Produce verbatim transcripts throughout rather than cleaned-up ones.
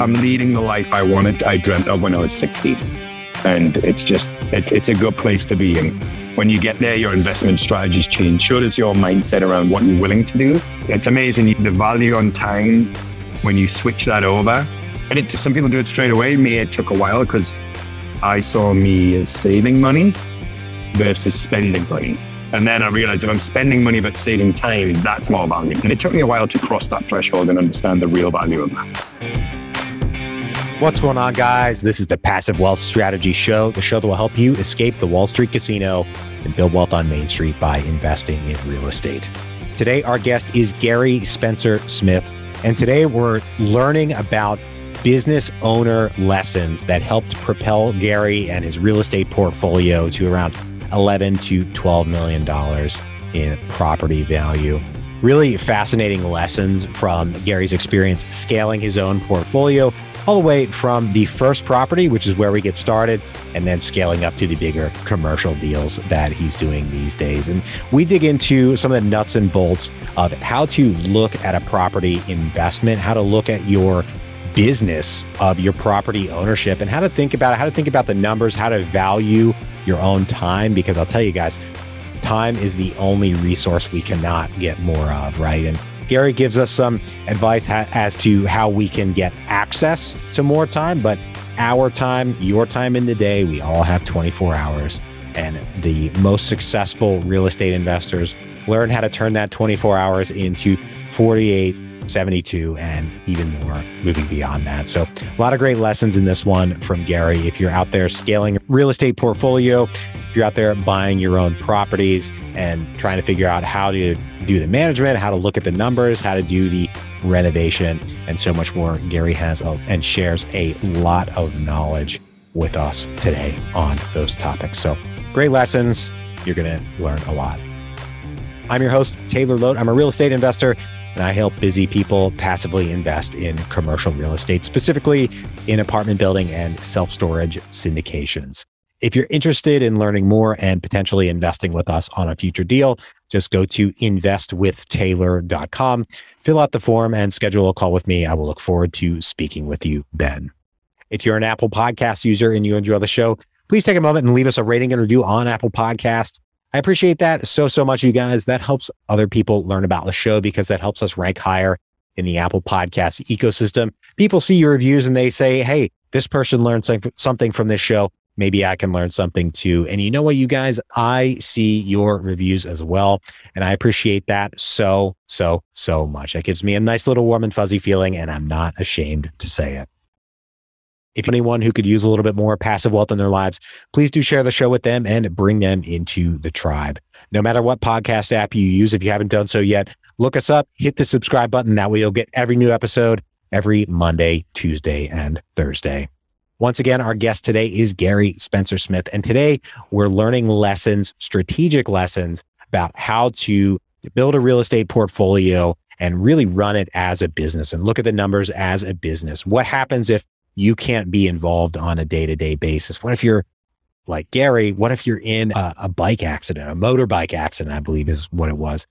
I'm leading the life I wanted, I dreamt of when I was sixteen. And it's just, it, it's a good place to be in. When you get there, your investment strategies change. So does your mindset around what you're willing to do. It's amazing, the value on time, when you switch that over. And it's, some people do it straight away. Me, it took a while because I saw me as saving money versus spending money. And then I realized if I'm spending money but saving time, that's more value. And it took me a while to cross that threshold and understand the real value of that. What's going on, guys? This is the Passive Wealth Strategy Show, the show that will help you escape the Wall Street casino and build wealth on Main Street by investing in real estate. Today, our guest is Gary Spencer Smith. And today we're learning about business owner lessons that helped propel Gary and his real estate portfolio to around eleven to twelve million dollars in property value. Really fascinating lessons from Gary's experience scaling his own portfolio, all the way from the first property, which is where we get started, and then scaling up to the bigger commercial deals that he's doing these days. And we dig into some of the nuts and bolts of how to look at a property investment, how to look at your business of your property ownership, and how to think about it, how to think about the numbers, how to value your own time. Because I'll tell you guys, time is the only resource we cannot get more of, right? And Gary gives us some advice ha- as to how we can get access to more time, but our time, your time in the day, we all have twenty-four hours. And the most successful real estate investors learn how to turn that twenty-four hours into forty-eight, seventy-two, and even more moving beyond that. So a lot of great lessons in this one from Gary. If you're out there scaling a real estate portfolio, if you're out there buying your own properties and trying to figure out how to do the management, how to look at the numbers, how to do the renovation, and so much more, Gary has a, and shares a lot of knowledge with us today on those topics. So great lessons. You're going to learn a lot. I'm your host, Taylor Lote. I'm a real estate investor, and I help busy people passively invest in commercial real estate, specifically in apartment building and self-storage syndications. If you're interested in learning more and potentially investing with us on a future deal, just go to invest with taylor dot com, fill out the form, and schedule a call with me. I will look forward to speaking with you, Ben. If you're an Apple Podcast user and you enjoy the show, please take a moment and leave us a rating and review on Apple Podcast. I appreciate that so, so much, you guys. That helps other people learn about the show because that helps us rank higher in the Apple Podcast ecosystem. People see your reviews and they say, hey, this person learned something from this show. Maybe I can learn something too. And you know what, you guys, I see your reviews as well. And I appreciate that so, so, so much. It gives me a nice little warm and fuzzy feeling, and I'm not ashamed to say it. If anyone who could use a little bit more passive wealth in their lives, please do share the show with them and bring them into the tribe. No matter what podcast app you use, if you haven't done so yet, look us up, hit the subscribe button. That way you'll get every new episode every Monday, Tuesday, and Thursday. Once again, our guest today is Gary Spencer Smith. And today we're learning lessons, strategic lessons about how to build a real estate portfolio and really run it as a business and look at the numbers as a business. What happens if you can't be involved on a day-to-day basis? What if you're like Gary? What if you're in a, a bike accident, a motorbike accident, I believe is what it was.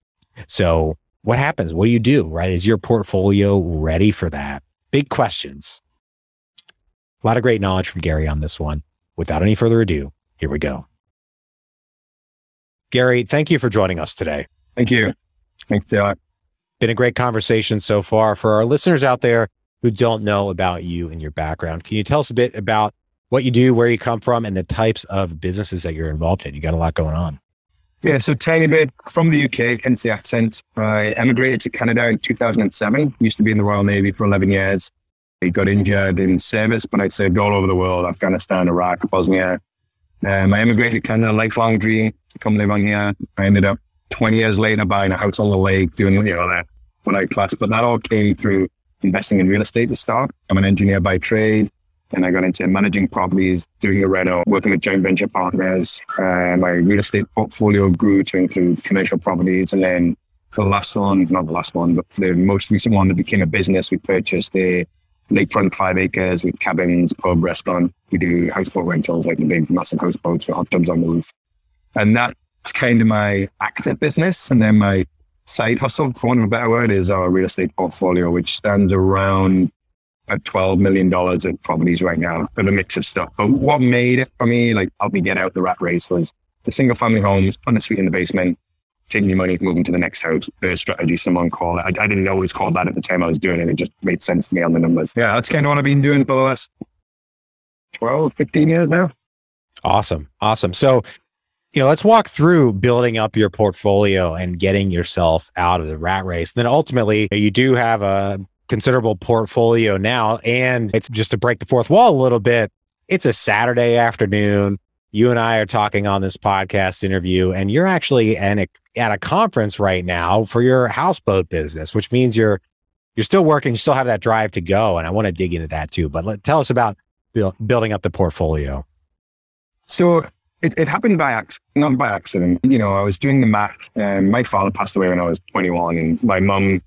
So what happens? What do you do, right? Is your portfolio ready for that? Big questions. A lot of great knowledge from Gary on this one. Without any further ado, here we go. Gary, thank you for joining us today. Thank you. Thanks, Taylor. Been a great conversation so far. For our listeners out there who don't know about you and your background, can you tell us a bit about what you do, where you come from, and the types of businesses that you're involved in? You got a lot going on. Yeah, so tiny bit from the U K, hence the accent. I emigrated to Canada in two thousand seven. Used to be in the Royal Navy for eleven years. I got injured in service, but I'd served all over the world, Afghanistan, Iraq, Bosnia. Um, I emigrated to Canada, lifelong dream to come live on here. I ended up twenty years later buying a house on the lake, doing, you know, that when I class, but that all came through investing in real estate to start. I'm an engineer by trade, and I got into managing properties, doing a reno, working with joint venture partners. Uh, my real estate portfolio grew to include commercial properties. And then the last one, not the last one, but the most recent one that became a business, we purchased a lakefront five acres with cabins, pub, restaurant. We do houseboat rentals, like the big massive houseboats with hot tubs on the roof. And that's kind of my active business. And then my side hustle, for want of a better word, is our real estate portfolio, which stands around at twelve million dollars of properties right now, but a mix of stuff. But what made it for me, like helped me get out the rat race, was the single family homes, on a suite in the basement, taking your money, moving to the next house. First strategy, someone called it. I, I didn't always call that at the time I was doing it. It just made sense to me on the numbers. Yeah, that's kind of what I've been doing for the last twelve, fifteen years now. Awesome. Awesome. So, you know, let's walk through building up your portfolio and getting yourself out of the rat race. Then ultimately, you do have a considerable portfolio now. And it's just to break the fourth wall a little bit. It's a Saturday afternoon. You and I are talking on this podcast interview, and you're actually an, at a conference right now for your houseboat business, which means you're you're still working, you still have that drive to go. And I want to dig into that too. But let, tell us about build, building up the portfolio. So it, it happened by accident, not by accident. You know, I was doing the math, and my father passed away when I was twenty-one, and my mum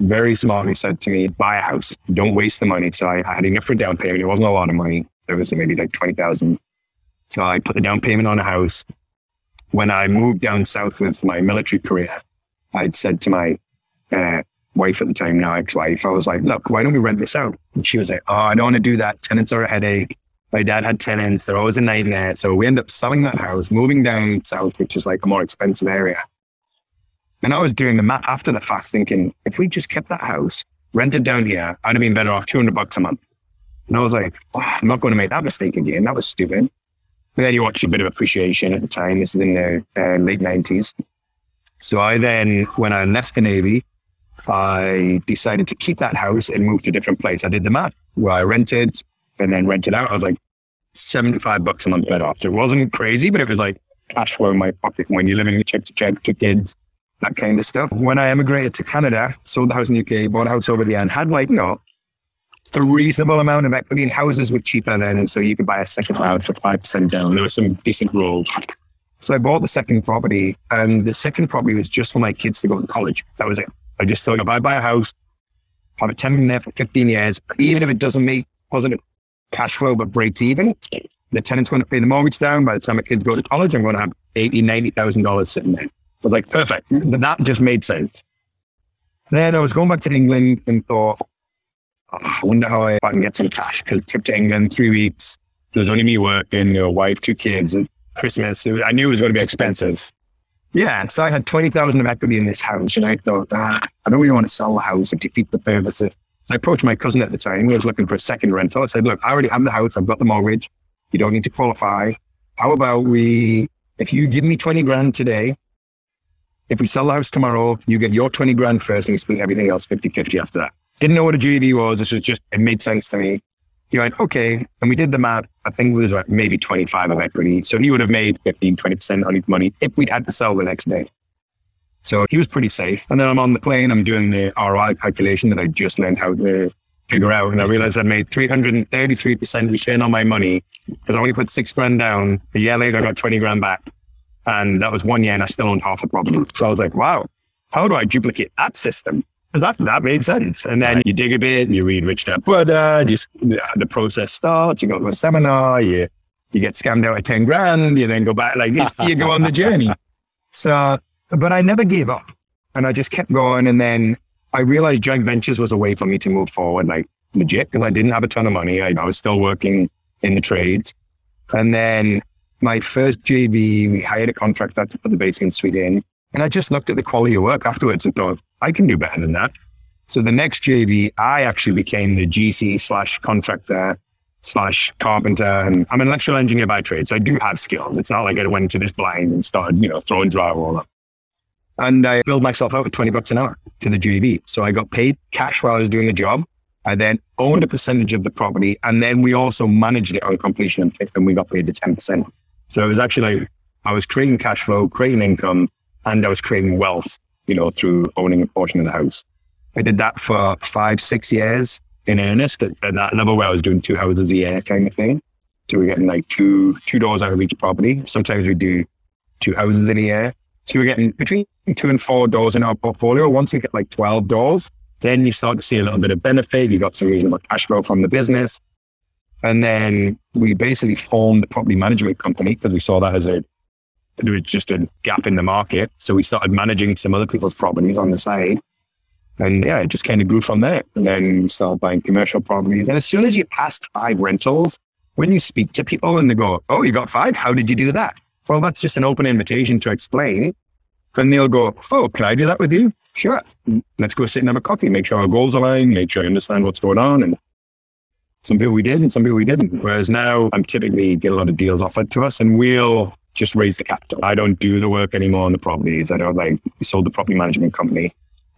very smartly said to me, buy a house, don't waste the money. So I, I had enough for a down payment. It wasn't a lot of money. There was maybe like twenty thousand. So I put the down payment on a house. When I moved down south with my military career, I'd said to my uh, wife at the time, now ex-wife, I was like, look, why don't we rent this out? And she was like, oh, I don't want to do that. Tenants are a headache. My dad had tenants. They're always a nightmare. So we ended up selling that house, moving down south, which is like a more expensive area. And I was doing the math after the fact thinking, if we just kept that house, rented down here, I'd have been better off two hundred bucks a month. And I was like, oh, I'm not going to make that mistake again. That was stupid. And then you watch a bit of appreciation at the time. This is in the uh, late nineties. So I then, when I left the Navy, I decided to keep that house and move to a different place. I did the math where I rented and then rented out. I was like seventy-five bucks a month better off. So it wasn't crazy, but it was like cash flow in my pocket when you're living check to check to kids, that kind of stuff. When I emigrated to Canada, sold the house in the U K, bought a house over there and had like, you know, a reasonable amount of equity, and houses were cheaper then. And so you could buy a second house for five percent down. There were some decent rules. So I bought the second property, and the second property was just for my kids to go to college. That was it. I just thought, if I buy a house, have a tenant there for fifteen years, even if it doesn't make positive cash flow, but breaks even, the tenant's going to pay the mortgage down. By the time my kids go to college, I'm going to have eighty thousand dollars, ninety thousand dollars sitting there. I was like, perfect. But that just made sense. Then I was going back to England and thought, oh, I wonder how I can get some cash, because trip to England, three weeks, there was only me working, a wife, two kids, and Christmas. It was, I knew it was going to be expensive. expensive. Yeah, so I had twenty thousand of equity in this house, and I thought, ah, I don't really want to sell the house or defeat the purpose. So I approached my cousin at the time, who was looking for a second rental. I said, look, I already have the house, I've got the mortgage, you don't need to qualify. How about we, if you give me twenty grand today, if we sell the house tomorrow, you get your twenty grand first, and we split everything else fifty-fifty after that. Didn't know what a G V was. This was just, it made sense to me. He went, okay. And we did the math. I think it was like maybe twenty-five of equity. So he would have made fifteen, twenty percent on his money if we'd had to sell the next day. So he was pretty safe. And then I'm on the plane. I'm doing the R O I calculation that I just learned how to figure out. And I realized I made three hundred thirty-three percent return on my money because I only put six grand down. A year later, I got twenty grand back. And that was one year and I still owned half the problem. So I was like, wow, how do I duplicate that system? That, that made sense. And then you dig a bit and you read Rich Dad Buddha, you, the process starts, you go to a seminar, you you get scammed out at ten grand, you then go back, like you go on the journey. So, but I never gave up and I just kept going. And then I realized joint ventures was a way for me to move forward, like legit, because I didn't have a ton of money. I, I was still working in the trades. And then my first J V, we hired a contractor to put the basement suite in. And I just looked at the quality of work afterwards and thought, I can do better than that. So the next J V, I actually became the G C slash contractor slash carpenter. And I'm an electrical engineer by trade, so I do have skills. It's not like I went into this blind and started, you know, throwing drywall up. And I billed myself out at twenty bucks an hour to the J V. So I got paid cash while I was doing the job. I then owned a percentage of the property. And then we also managed it on completion and we got paid the ten percent. So it was actually like, I was creating cash flow, creating income, and I was creating wealth, you know, through owning a portion of the house. I did that for five, six years in earnest at, at that level where I was doing two houses a year kind of thing. So we're getting like two two doors out of each property. Sometimes we do two houses in a year. So we're getting between two and four doors in our portfolio. Once we get like twelve doors, then you start to see a little bit of benefit. You got some reasonable cash flow from the business. And then we basically formed the property management company because we saw that as a there was just a gap in the market. So we started managing some other people's properties on the side. And yeah, it just kind of grew from there. And then you start buying commercial properties. And as soon as you passed five rentals, when you speak to people and they go, oh, you got five? How did you do that? Well, that's just an open invitation to explain. And they'll go, oh, can I do that with you? Sure. Let's go sit and have a coffee, make sure our goals align, make sure I understand what's going on. And some people we did and some people we didn't. Whereas now I'm typically get a lot of deals offered to us and we'll just raise the capital. I don't do the work anymore on the properties. I don't like, we sold the property management company.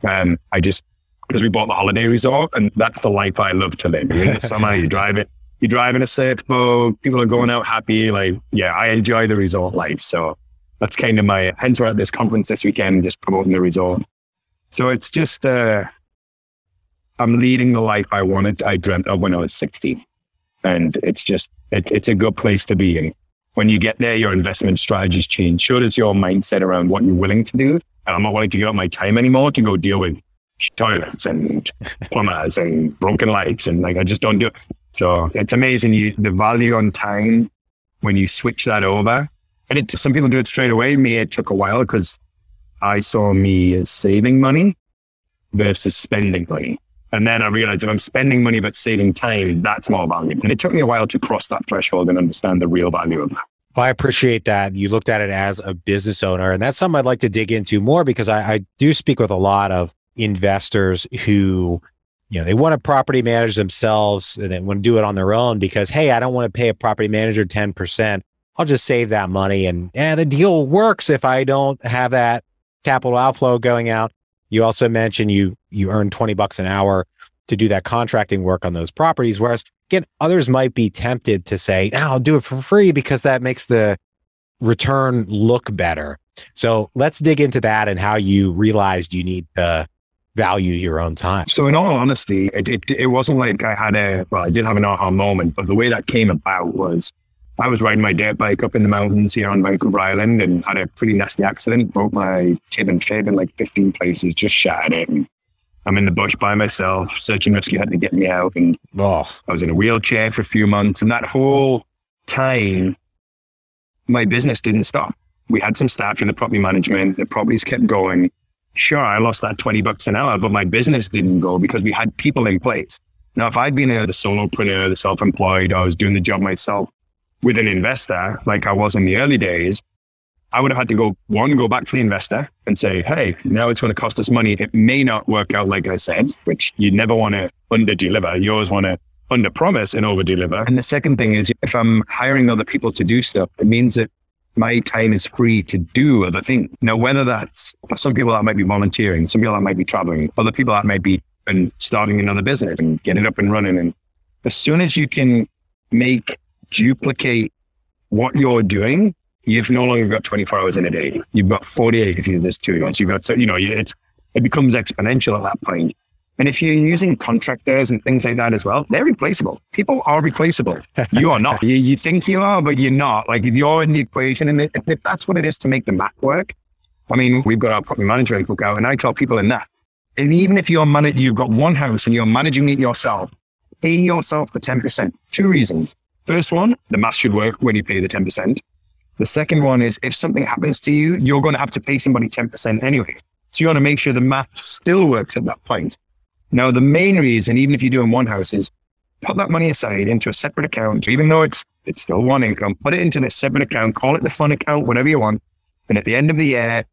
Um, I just, because we bought the holiday resort and that's the life I love to live. You're in the summer, you drive it, you're driving a surf boat, people are going out happy. Like, yeah, I enjoy the resort life. So that's kind of my, hence we're at this conference this weekend, just promoting the resort. So it's just, uh, I'm leading the life I wanted, I dreamt of when I was sixteen. And it's just, it, it's a good place to be in. When you get there, your investment strategies change. Sure, it's your mindset around what you're willing to do. And I'm not willing to give up my time anymore to go deal with toilets and plumbers and broken lights. And like, I just don't do it. So it's amazing. You, the value on time when you switch that over. And it, some people do it straight away. Me, it took a while because I saw me as saving money versus spending money. And then I realized if I'm spending money but saving time, that's more valuable. And it took me a while to cross that threshold and understand the real value of that. I appreciate that. You looked at it as a business owner. And that's something I'd like to dig into more because I, I do speak with a lot of investors who, you know, they want to property manage themselves and they want to do it on their own because, hey, I don't want to pay a property manager ten percent. I'll just save that money. And, and the deal works if I don't have that capital outflow going out. You also mentioned you you earn twenty bucks an hour to do that contracting work on those properties. Whereas again, others might be tempted to say, no, I'll do it for free because that makes the return look better. So let's dig into that and how you realized you need to value your own time. So in all honesty, it it, it wasn't like I had a, well, I did have an aha moment, but the way that came about was I was riding my dirt bike up in the mountains here on Vancouver Island and had a pretty nasty accident, broke my tib and fib in like fifteen places, just shattered it. And I'm in the bush by myself, search and rescue had to get me out. And oh. I was in a wheelchair for a few months. And that whole time, my business didn't stop. We had some staff in the property management, the properties kept going. Sure, I lost that twenty bucks an hour, but my business didn't go because we had people in place. Now, if I'd been a, the solopreneur, the self-employed, I was doing the job myself, with an investor, like I was in the early days, I would have had to go, one, go back to the investor and say, hey, now it's going to cost us money. It may not work out like I said, which you never want to under-deliver. You always want to under-promise and over-deliver. And the second thing is, if I'm hiring other people to do stuff, it means that my time is free to do other things. Now, whether that's, for some people that might be volunteering, some people that might be traveling, other people that might be and starting another business and getting it up and running. And as soon as you can make duplicate what you're doing, you've no longer got twenty-four hours in a day. You've got forty-eight if you do this two months. You've got, so, you know, it, it becomes exponential at that point. And if you're using contractors and things like that as well, they're replaceable. People are replaceable. You are not. you, you think you are, but you're not. Like if you're in the equation and if that's what it is to make the math work, I mean, we've got our property management book out and I tell people in that, and even if you're managed, you've got one house and you're managing it yourself, pay yourself the ten percent. Two reasons. First one, the math should work when you pay the ten percent. The second one is if something happens to you, you're going to have to pay somebody ten percent anyway. So you want to make sure the math still works at that point. Now, the main reason, even if you're doing one house, is put that money aside into a separate account, even though it's it's still one income, put it into this separate account, call it the fun account, whatever you want. And at the end of the year,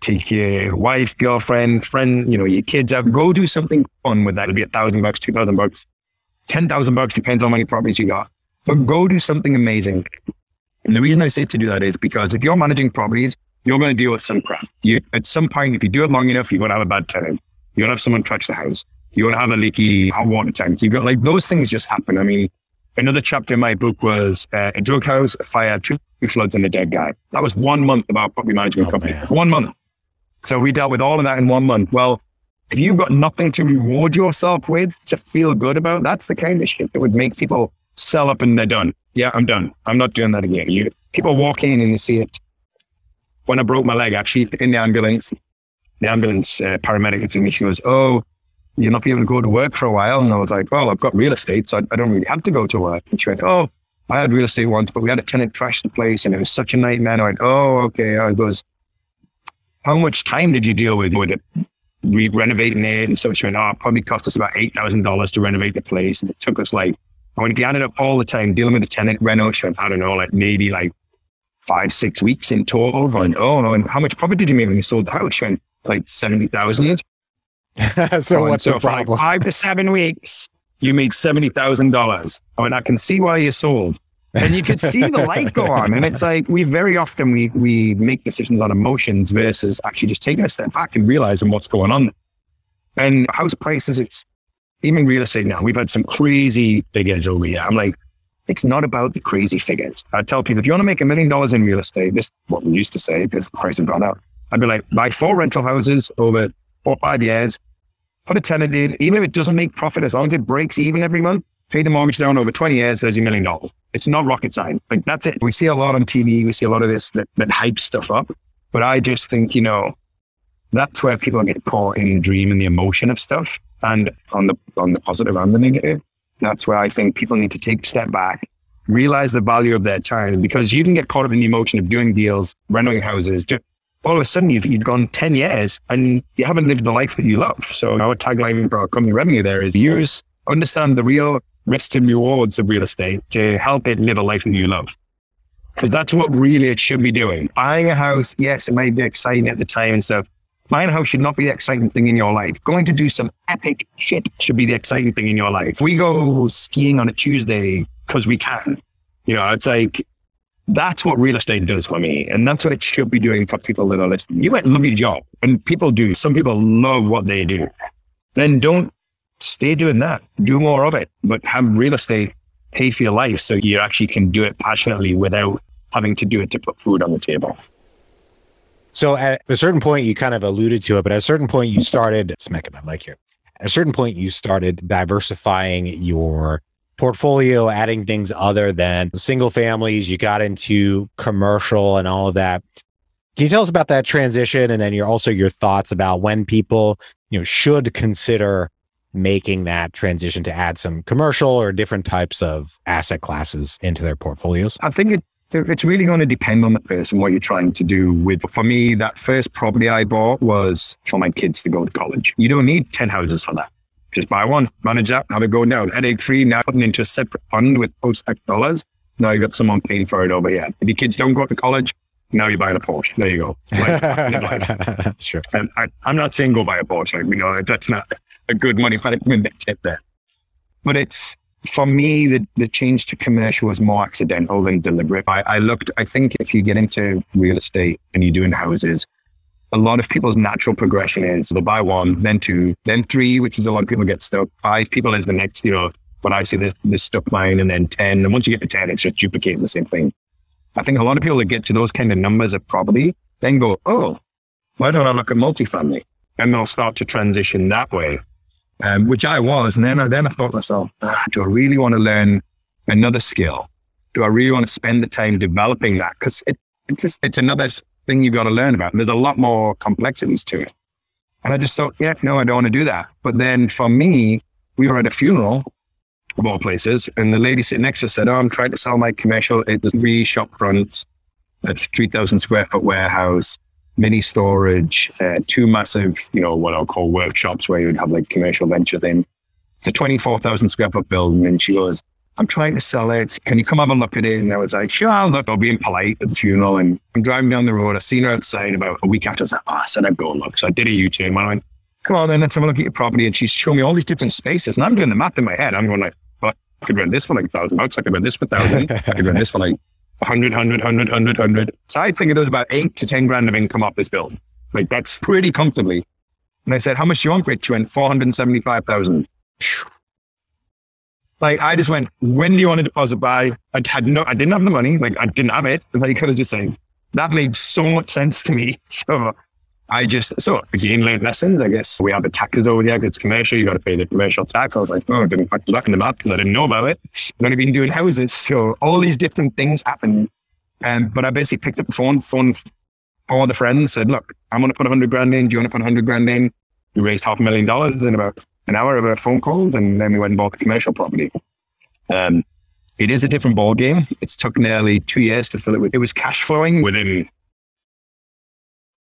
take your wife, girlfriend, friend, you know, your kids out, go do something fun with that. It'll be a thousand bucks, two thousand bucks, ten thousand bucks, depends on how many properties you got. But go do something amazing. And the reason I say to do that is because if you're managing properties, you're going to deal with some crap. You, at some point, if you do it long enough, you're going to have a bad tenant. You're going to have someone trash the house. You're going to have a leaky hot water tank. You've got like those things just happen. I mean, another chapter in my book was uh, a drug house, a fire, two floods and a dead guy. That was one month of our property management oh, company. Man. One month. So we dealt with all of that in one month. Well, if you've got nothing to reward yourself with to feel good about, that's the kind of shit that would make people sell up and they're done. Yeah, I'm done. I'm not doing that again. You people walk in and you see it. When I broke my leg, actually, in the ambulance, the ambulance uh, paramedic to me, she goes, oh, you're not able to go to work for a while. And I was like, well, I've got real estate, so I, I don't really have to go to work. And she went, oh, I had real estate once, but we had a tenant trash the place and it was such a nightmare. And I went, oh, okay. I goes, how much time did you deal with, with it? we renovating it and such and that. Probably cost us about eight thousand dollars to renovate the place. And it took us like, I mean, if you added up all the time dealing with the tenant reno, I don't know, like maybe like five, six weeks in total. And oh, and how much profit did you make when you sold the house? And like seventy thousand. So what's so the problem? Like five to seven weeks, you made seventy thousand dollars. I mean, I can see why you sold. And you could see the light go on. And it's like, we very often, we we make decisions on emotions versus actually just taking a step back and realizing what's going on. And house prices, it's even real estate now. We've had some crazy figures over here. I'm like, it's not about the crazy figures. I tell people, if you want to make a million dollars in real estate, this is what we used to say because the price had gone up. I'd be like, buy four rental houses over four or five years, put a tenant in, even if it doesn't make profit, as long as it breaks even every month, pay the mortgage down over twenty years, thirty million dollars. It's not rocket science. Like that's it. We see a lot on T V. We see a lot of this that, that hypes stuff up. But I just think, you know, that's where people get caught in the dream and the emotion of stuff. And on the, on the positive and the negative, that's where I think people need to take a step back, realize the value of their time, because you can get caught up in the emotion of doing deals, renting houses. Just, all of a sudden you've, you've gone ten years and you haven't lived the life that you love. So our tagline for our company REVNYU there is use, understand the real risks and rewards of real estate to help it live a life that you love. Because that's what really it should be doing. Buying a house, yes, it may be exciting at the time and stuff. Buying a house should not be the exciting thing in your life. Going to do some epic shit should be the exciting thing in your life. We go skiing on a Tuesday because we can. You know, it's like, that's what real estate does for me. And that's what it should be doing for people that are listening. You might love your job, and people do. Some people love what they do. Then don't stay doing that. Do more of it, but have real estate pay for your life so you actually can do it passionately without having to do it to put food on the table. So at a certain point, you kind of alluded to it, but at a certain point you started smacking my mic here. At a certain point, you started diversifying your portfolio, adding things other than single families. You got into commercial and all of that. Can you tell us about that transition? And then your also your thoughts about when people, you know, should consider making that transition to add some commercial or different types of asset classes into their portfolios? I think it, it's really going to depend on the person, what you're trying to do with. For me, that first property I bought was for my kids to go to college. You don't need ten houses for that. Just buy one, manage that, have it go down. Headache free, now putting into a separate fund with post-tax dollars. Now you've got someone paying for it over here. If your kids don't go to college, now you're buying a Porsche. There you go. Like, sure. And I, I'm not saying go buy a Porsche. Like, you know, that's not a good money management tip there. But it's, for me, the, the change to commercial was more accidental than deliberate. I, I looked, I think if you get into real estate and you're doing houses, a lot of people's natural progression is they'll buy one, then two, then three, which is a lot of people get stuck. Five people is the next, you know, when I see this, this stuff line, and then ten. And once you get to ten, it's just duplicating the same thing. I think a lot of people that get to those kind of numbers of property then go, oh, why don't I look at multifamily? And they'll start to transition that way, um, which I was. And then I, then I thought to myself, ah, do I really want to learn another skill? Do I really want to spend the time developing that? Because it, it's, just, it's another thing you've got to learn about. And there's a lot more complexities to it. And I just thought, yeah, no, I don't want to do that. But then for me, we were at a funeral of all places. And the lady sitting next to us said, oh, I'm trying to sell my commercial. It was three shop fronts, a three thousand square foot warehouse, mini storage, uh, two massive, you know, what I'll call workshops where you would have like commercial ventures in. It's a twenty-four thousand square foot building. And she goes, I'm trying to sell it. Can you come have a look at it? And I was like, sure, I'll look. I'll be polite at the funeral. And I'm driving down the road. I seen her outside about a week after. I was like, oh, I said I'd go and look. So I did a U-turn. When I went, come on then, let's have a look at your property. And she's showing me all these different spaces. And I'm doing the math in my head. I'm going like, I could rent this for like a thousand bucks. I could rent this for a thousand. I could rent this for like a hundred, hundred, hundred, hundred, hundred. So I think it was about eight to ten grand of income off this build. Like that's pretty comfortably. And I said, how much do you want, Rich? She went four hundred and seventy-five thousand. Like I just went, when do you want to deposit by? I had no, I didn't have the money. Like I didn't have it. Like I was just saying, that made so much sense to me. So I just, so again, learned lessons. I guess we have the taxes over there. It's commercial. You got to pay the commercial tax. I was like, oh, I didn't factor that in the map because I didn't know about it. I've only been doing houses. So all these different things happen. Um, but I basically picked up the phone, phone all the friends, said, look, I'm going to put a hundred grand in. Do you want to put a hundred grand in? We raised half a million dollars in about an hour of a phone call. And then we went and bought the commercial property. Um, it is a different ball game. It's took nearly two years to fill it with. It was cash flowing within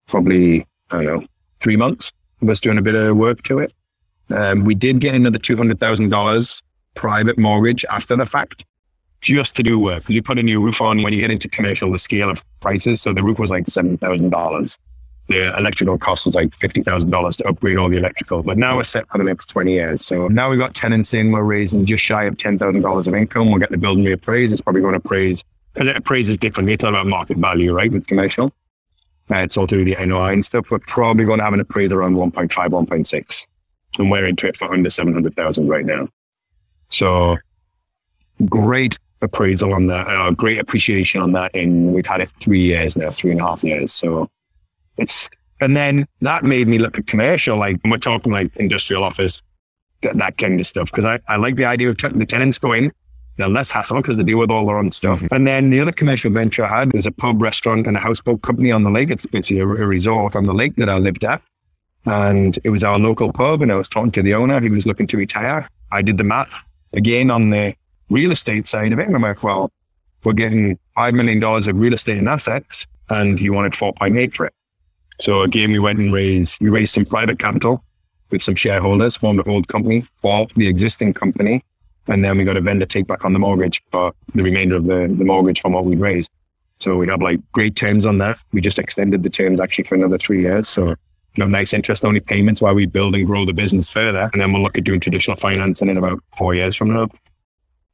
probably I don't know, three months. was doing a bit of work to it. Um, we did get another two hundred thousand dollars private mortgage after the fact, just to do work. You put a new roof on. When you get into commercial, the scale of prices. So the roof was like seven thousand dollars. The electrical cost was like fifty thousand dollars to upgrade all the electrical. But now we're set for the next twenty years. So now we've got tenants in, we're raising just shy of ten thousand dollars of income. We'll get the building reappraised. It's probably going to appraise, because it appraises differently. It's all about market value, right? With commercial. Uh, it's all through the N O I and stuff. We're probably going to have an appraiser around one point five, one point six. And we're into it for under seven hundred thousand right now. So great appraisal on that, uh, great appreciation on that. And we've had it three years now, three and a half years. So it's, and then that made me look at commercial, like we're talking like industrial office, that, that kind of stuff. Cause I, I like the idea of t- the tenants go in, they're less hassle because they deal with all their own stuff. And then the other commercial venture I had was a pub, restaurant and a houseboat company on the lake. It's basically a, a resort on the lake that I lived at. And it was our local pub, and I was talking to the owner. He was looking to retire. I did the math again on the real estate side of it. And I'm like, well, we're getting five million dollars of real estate in assets, and he wanted four point eight for it. So again, we went and raised, we raised some private capital with some shareholders, formed an old company, bought the existing company, and then we got a vendor take back on the mortgage for the remainder of the, the mortgage from what we raised. So we had like great terms on that. We just extended the terms actually for another three years. So you know, nice interest only payments while we build and grow the business further. And then we'll look at doing traditional financing in about four years from now.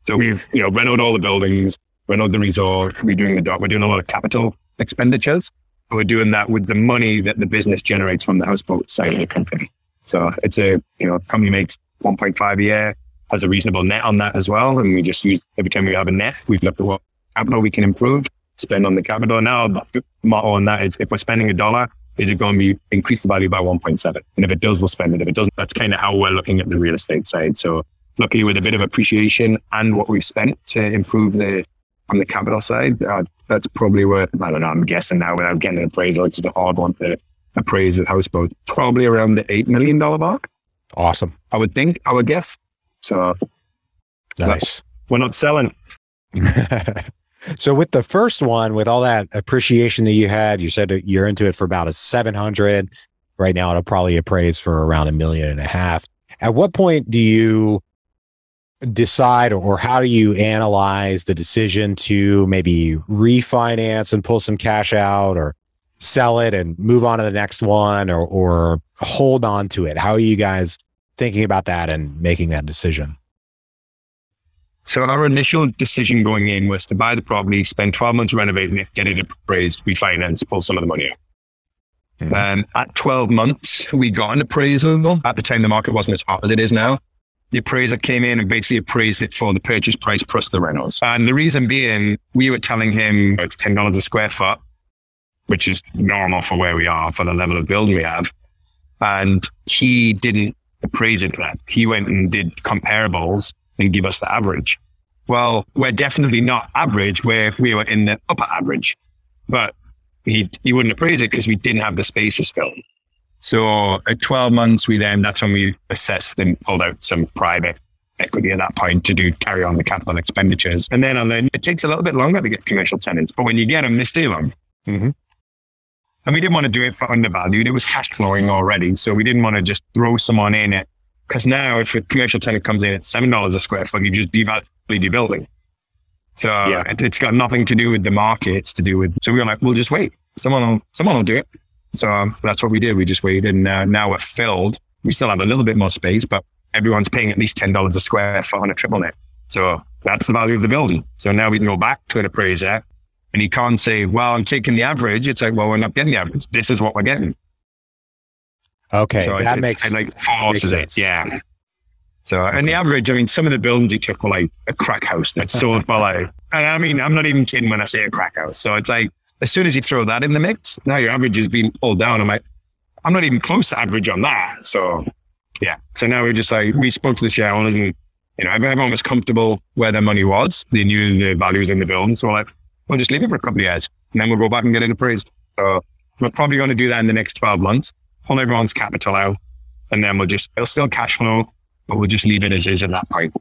So we've, you know, renovated all the buildings, renovated the resort, we're doing the dock, we're doing a lot of capital expenditures. We're doing that with the money that the business generates from the houseboat side of the company. So it's a, you know, company makes one point five a year, has a reasonable net on that as well. And we just use, every time we have a net, we've looked at what capital we can improve, spend on the capital. Now, the motto on that is if we're spending a dollar, is it going to be increase the value by one point seven? And if it does, we'll spend it. If it doesn't, that's kind of how we're looking at the real estate side. So luckily with a bit of appreciation and what we've spent to improve the, on the capital side, uh, that's probably worth, I don't know, I'm guessing now without getting an appraisal, it's the hard one to appraise with houseboat, probably around the eight million dollars mark. Awesome. I would think, I would guess. So nice. We're not selling. So with the first one, with all that appreciation that you had, you said you're into it for about a seven hundred. Right now, it'll probably appraise for around a million and a half. At what point do you decide, or how do you analyze the decision to maybe refinance and pull some cash out, or sell it and move on to the next one, or, or hold on to it? How are you guys thinking about that and making that decision? So our initial decision going in was to buy the property, spend twelve months renovating it, get it appraised, refinance, pull some of the money out. Mm-hmm. Um, at twelve months, we got an appraisal. At the time, the market wasn't as hot as it is now. The appraiser came in and basically appraised it for the purchase price plus the rentals. And the reason being, we were telling him it's ten dollars a square foot, which is normal for where we are, for the level of building we have. And he didn't appraise it for that. He went and did comparables and give us the average. Well, we're definitely not average, where we were in the upper average, but he he wouldn't appraise it because we didn't have the spaces filled. So at twelve months, we then, that's when we assessed and pulled out some private equity at that point to do carry on the capital expenditures. And then, and then it takes a little bit longer to get commercial tenants, but when you get them, they stay long. Mm-hmm. And we didn't want to do it for undervalued. It was cash flowing already. So we didn't want to just throw someone in it. Because now if a commercial tenant comes in at seven dollars a square foot, you just devalue the building. So yeah. it, it's got nothing to do with the market. It's to do with, so we were like, we'll just wait. Someone will, someone will do it. So um, that's what we did. We just waited, and uh, now we're filled. We still have a little bit more space, but everyone's paying at least ten dollars a square foot on a triple net. So that's the value of the building. So now we can go back to an appraiser and he can't say, well, I'm taking the average. It's like, well, we're not getting the average. This is what we're getting. Okay, so that it's, makes, it's like makes sense. It. Yeah. So, okay. And the average, I mean, some of the buildings he took were like a crack house that sold for like, and I mean, I'm not even kidding when I say a crack house. So it's like, as soon as you throw that in the mix, now your average is being pulled down. I'm like, I'm not even close to average on that. So, yeah. So now we're just like, we spoke to the shareholders, and, you know, everyone was comfortable where their money was. They knew the values in the building. So we're like, we'll just leave it for a couple of years, and then we'll go back and get it appraised. So we're probably going to do that in the next twelve months. Pull everyone's capital out, and then we'll just, it'll still cash flow, but we'll just leave it as is at that point.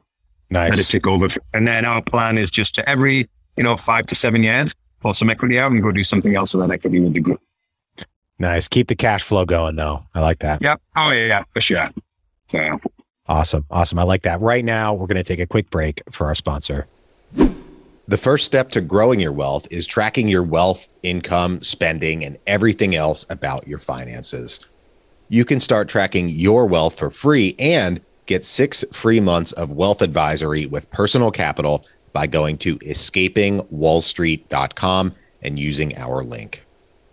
Nice. Let it take over. And then our plan is just to every, you know, five to seven years, pull some equity out and go do something else with that equity with the group. Nice. Keep the cash flow going, though. I like that. Yep. Oh, yeah, yeah, for sure. Yeah. Awesome. Awesome. I like that. Right now, we're going to take a quick break for our sponsor. The first step to growing your wealth is tracking your wealth, income, spending, and everything else about your finances. You can start tracking your wealth for free and get six free months of wealth advisory with Personal Capital by going to escaping wall street dot com and using our link.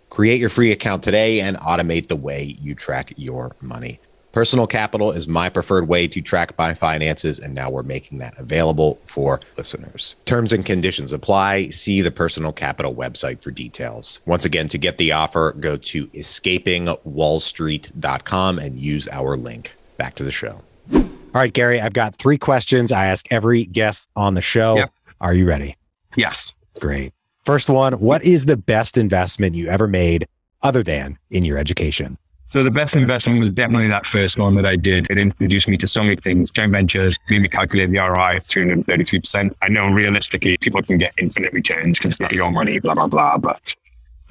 Create your free account today and automate the way you track your money. Personal Capital is my preferred way to track my finances, and now we're making that available for listeners. Terms and conditions apply. See the Personal Capital website for details. Once again, to get the offer, go to escaping wall street dot com and use our link. Back to the show. All right, Gary, I've got three questions I ask every guest on the show. Yep. Are you ready? Yes. Great. First one, what is the best investment you ever made other than in your education? So the best investment was definitely that first one that I did. It introduced me to so many things, joint ventures, made me calculate the R O I, three hundred thirty-three percent. I know realistically people can get infinite returns because it's not your money, blah, blah, blah. But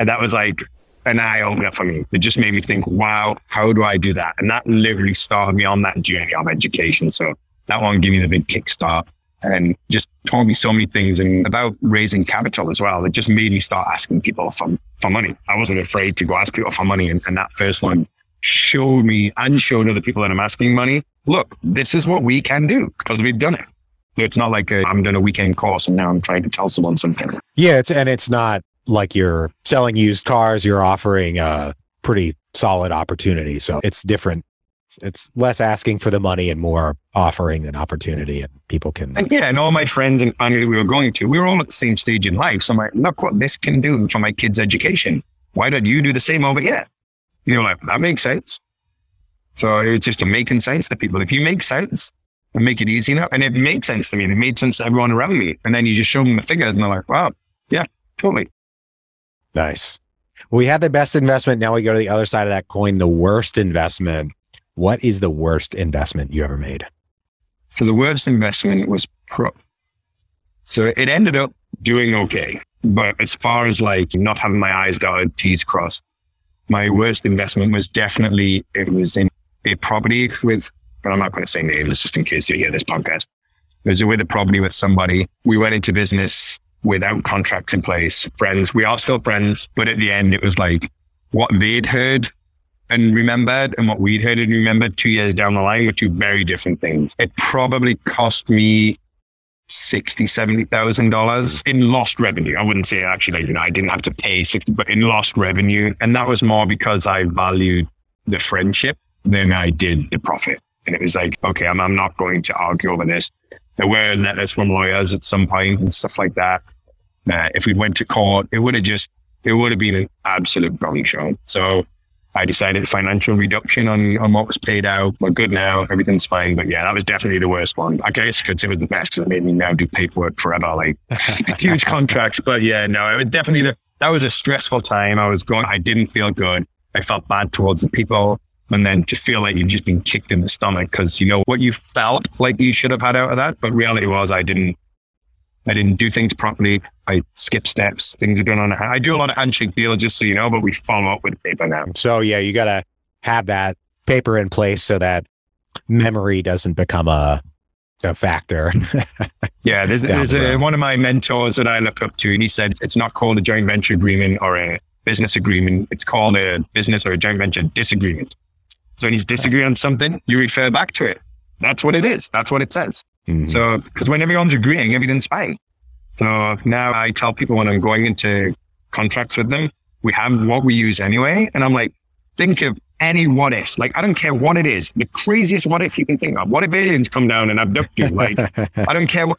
and that was like an eye opener for me. It just made me think, wow, how do I do that? And that literally started me on that journey of education. So that one gave me the big kickstart and just taught me so many things, and about raising capital as well. It just made me start asking people for, for money. I wasn't afraid to go ask people for money. And, and that first one showed me and showed other people that I'm asking money, look, this is what we can do because we've done it. So it's not like a, I'm doing a weekend course and now I'm trying to tell someone something. Yeah. It's, and it's not like you're selling used cars, you're offering a pretty solid opportunity. So it's different. It's less asking for the money and more offering an opportunity, and people can. And yeah. And all my friends and family we were going to, we were all at the same stage in life. So I'm like, look what this can do for my kids' education. Why don't you do the same over here? You know, like that makes sense. So it's just making sense to people. If you make sense and make it easy enough, and it made sense to me and it made sense to everyone around me. And then you just show them the figures and they're like, wow, yeah, totally. Nice. We had the best investment. Now we go to the other side of that coin, the worst investment. What is the worst investment you ever made? So the worst investment was pro. So it ended up doing okay. But as far as like not having my eyes dotted, T's crossed, my worst investment was definitely, it was in a property with, but I'm not going to say names just in case you hear this podcast. It was with a property with somebody. We went into business without contracts in place. Friends, we are still friends. But at the end, it was like what they'd heard and remembered and what we'd heard and remembered two years down the line were two very different things. It probably cost me sixty thousand dollars, seventy thousand dollars in lost revenue. I wouldn't say actually, you know, I didn't have to pay sixty, but in lost revenue. And that was more because I valued the friendship than I did the profit. And it was like, okay, I'm, I'm not going to argue over this. There were letters from lawyers at some point and stuff like that. Uh, if we went to court, it would have just, it would have been an absolute gong show. So I decided financial reduction on, on what was paid out. We're good now. Everything's fine. But yeah, that was definitely the worst one. I guess because it was the best because it made me now do paperwork forever, like huge contracts. But yeah, no, it was definitely, the, that was a stressful time. I was going, I didn't feel good. I felt bad towards the people. And then to feel like you've just been kicked in the stomach because you know what you felt like you should have had out of that. But reality was I didn't, I didn't do things properly. I skip steps. Things are going on. I do a lot of handshake deals, just so you know, but we follow up with paper now. So yeah, you got to have that paper in place so that memory doesn't become a a factor. Yeah, there's, there's the a, one of my mentors that I look up to, and he said, it's not called a joint venture agreement or a business agreement. It's called a business or a joint venture disagreement. So when you disagree on something, you refer back to it. That's what it is. That's what it says. Mm-hmm. So, because when everyone's agreeing, everything's fine. So now I tell people when I'm going into contracts with them, we have what we use anyway. And I'm like, think of any what ifs. Like, I don't care what it is. The craziest what if you can think of. What if aliens come down and abduct you? Like, I don't care what,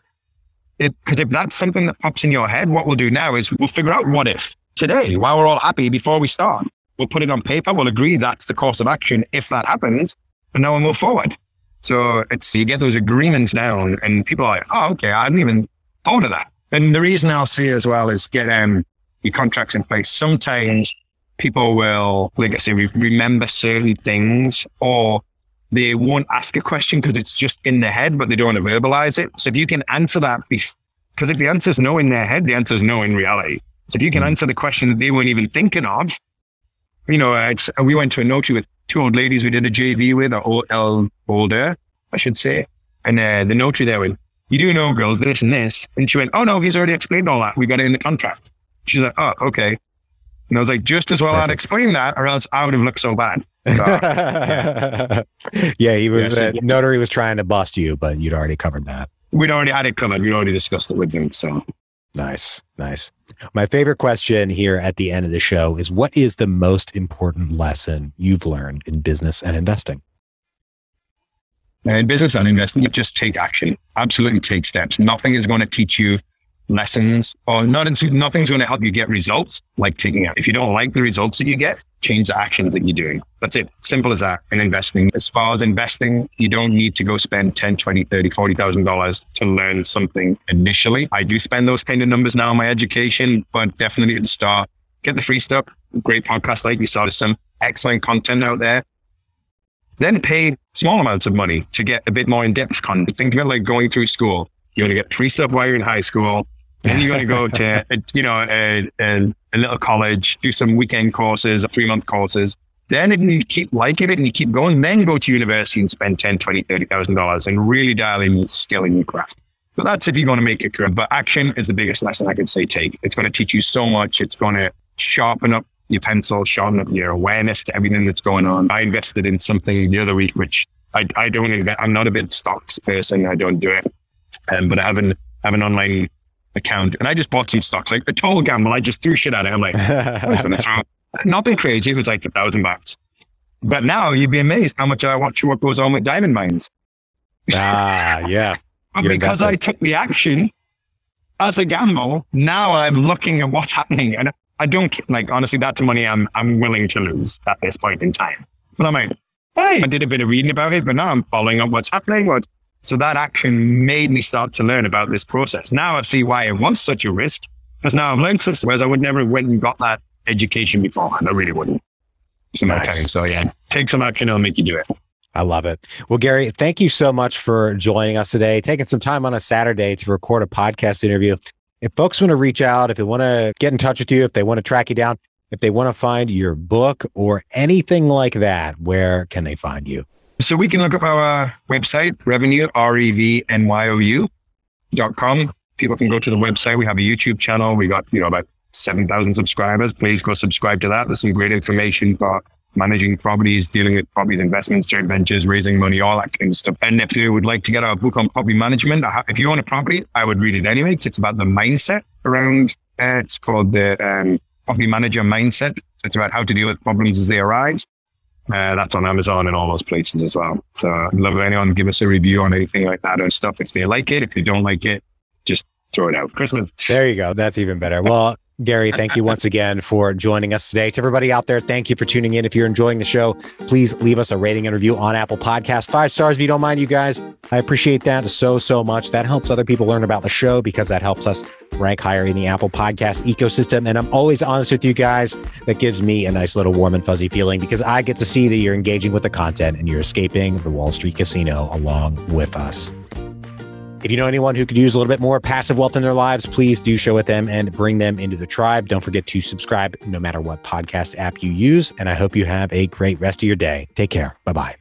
because if that's something that pops in your head, what we'll do now is we'll figure out what if today while we're all happy before we start. We'll put it on paper. We'll agree that's the course of action if that happens. And now we'll move forward. So it's, you get those agreements down and people are like, oh, okay, I didn't even thought of that. And the reason I'll say as well is get um, your contracts in place. Sometimes people will, like I say, re- remember certain things, or they won't ask a question because it's just in their head, but they don't want to verbalize it. So if you can answer that, because if the answer is no in their head, the answer is no in reality. So if you can answer the question that they weren't even thinking of, you know, I, we went to a notary with two old ladies we did a J V with, or old, old, older, I should say. And uh, the notary there went, you do know, girls, this and this. And she went, oh no, he's already explained all that. We got it in the contract. She's like, oh, okay. And I was like, just as well Perfect. I'd explain that, or else I would have looked so bad. So, yeah. yeah, he was, yeah, so, yeah. Uh, notary was trying to bust you, but you'd already covered that. We'd already had it covered. We'd already discussed it with him, so. Nice, nice. My favorite question here at the end of the show is, what is the most important lesson you've learned in business and investing? In business and investing, you just take action. Absolutely take steps. Nothing is going to teach you lessons, or not, nothing's going to help you get results like taking action. If you don't like the results that you get, change the actions that you're doing. That's it. Simple as that. In investing, as far as investing, you don't need to go spend ten, twenty, thirty, forty thousand dollars to learn something initially. I do spend those kind of numbers now in my education, but definitely at the start, get the free stuff. Great podcast like you saw. There's some excellent content out there. Then pay small amounts of money to get a bit more in-depth content. Think of it like going through school. You're going to get free stuff while you're in high school. Then you're going to go to, a, you know, a, a, a little college, do some weekend courses, three-month courses. Then if you keep liking it and you keep going, then go to university and spend ten, twenty, thirty thousand dollars and really dial in your skill and your craft. So that's if you want to make a career. But action is the biggest lesson I can say take. It's going to teach you so much. It's going to sharpen up your pencil, sharpen up your awareness to everything that's going on. I invested in something the other week, which I, I don't invest. I'm not a big stocks person. I don't do it. Um, but I have an, have an online account and I just bought some stocks, like a total gamble. I just threw shit at it. I'm like, nothing crazy. It was like a thousand bucks. But now you'd be amazed how much I watch what goes on with diamond mines. Ah, yeah. But You're because invested. I took the action as a gamble, now I'm looking at what's happening. And I don't, like, honestly, that's money I'm I'm willing to lose at this point in time. But I'm like, hey, I did a bit of reading about it, but now I'm following up what's happening. What So that action made me start to learn about this process. Now I see why it was such a risk, because now I've learned such, whereas I would never have went and got that education before, and I really wouldn't. Nice. So yeah, take some action, it'll make you do it. I love it. Well, Gary, thank you so much for joining us today, taking some time on a Saturday to record a podcast interview. If folks want to reach out, if they want to get in touch with you, if they want to track you down, if they want to find your book or anything like that, where can they find you? So we can look up our website, REVNYOU, R E V N Y O U dot com. People can go to the website. We have a YouTube channel. We got, you know, about seven thousand subscribers. Please go subscribe to that. There's some great information about managing properties, dealing with properties, investments, joint ventures, raising money, all that kind of stuff. And if you would like to get our book on property management, if you own a property, I would read it anyway. It's about the mindset around, uh, it's called the um, Property Manager Mindset. It's about how to deal with problems as they arise. Uh, that's on Amazon and all those places as well. So I'd love anyone give us a review on anything like that and stuff. If they like it, if they don't like it, just throw it out. Christmas. There you go. That's even better. Well, Gary, thank you once again for joining us today. To everybody out there, thank you for tuning in. If you're enjoying the show, please leave us a rating and review on Apple Podcasts. Five stars if you don't mind, you guys. I appreciate that so, so much. That helps other people learn about the show because that helps us rank higher in the Apple Podcast ecosystem. And I'm always honest with you guys. That gives me a nice little warm and fuzzy feeling because I get to see that you're engaging with the content and you're escaping the Wall Street casino along with us. If you know anyone who could use a little bit more passive wealth in their lives, please do share with them and bring them into the tribe. Don't forget to subscribe no matter what podcast app you use. And I hope you have a great rest of your day. Take care. Bye-bye.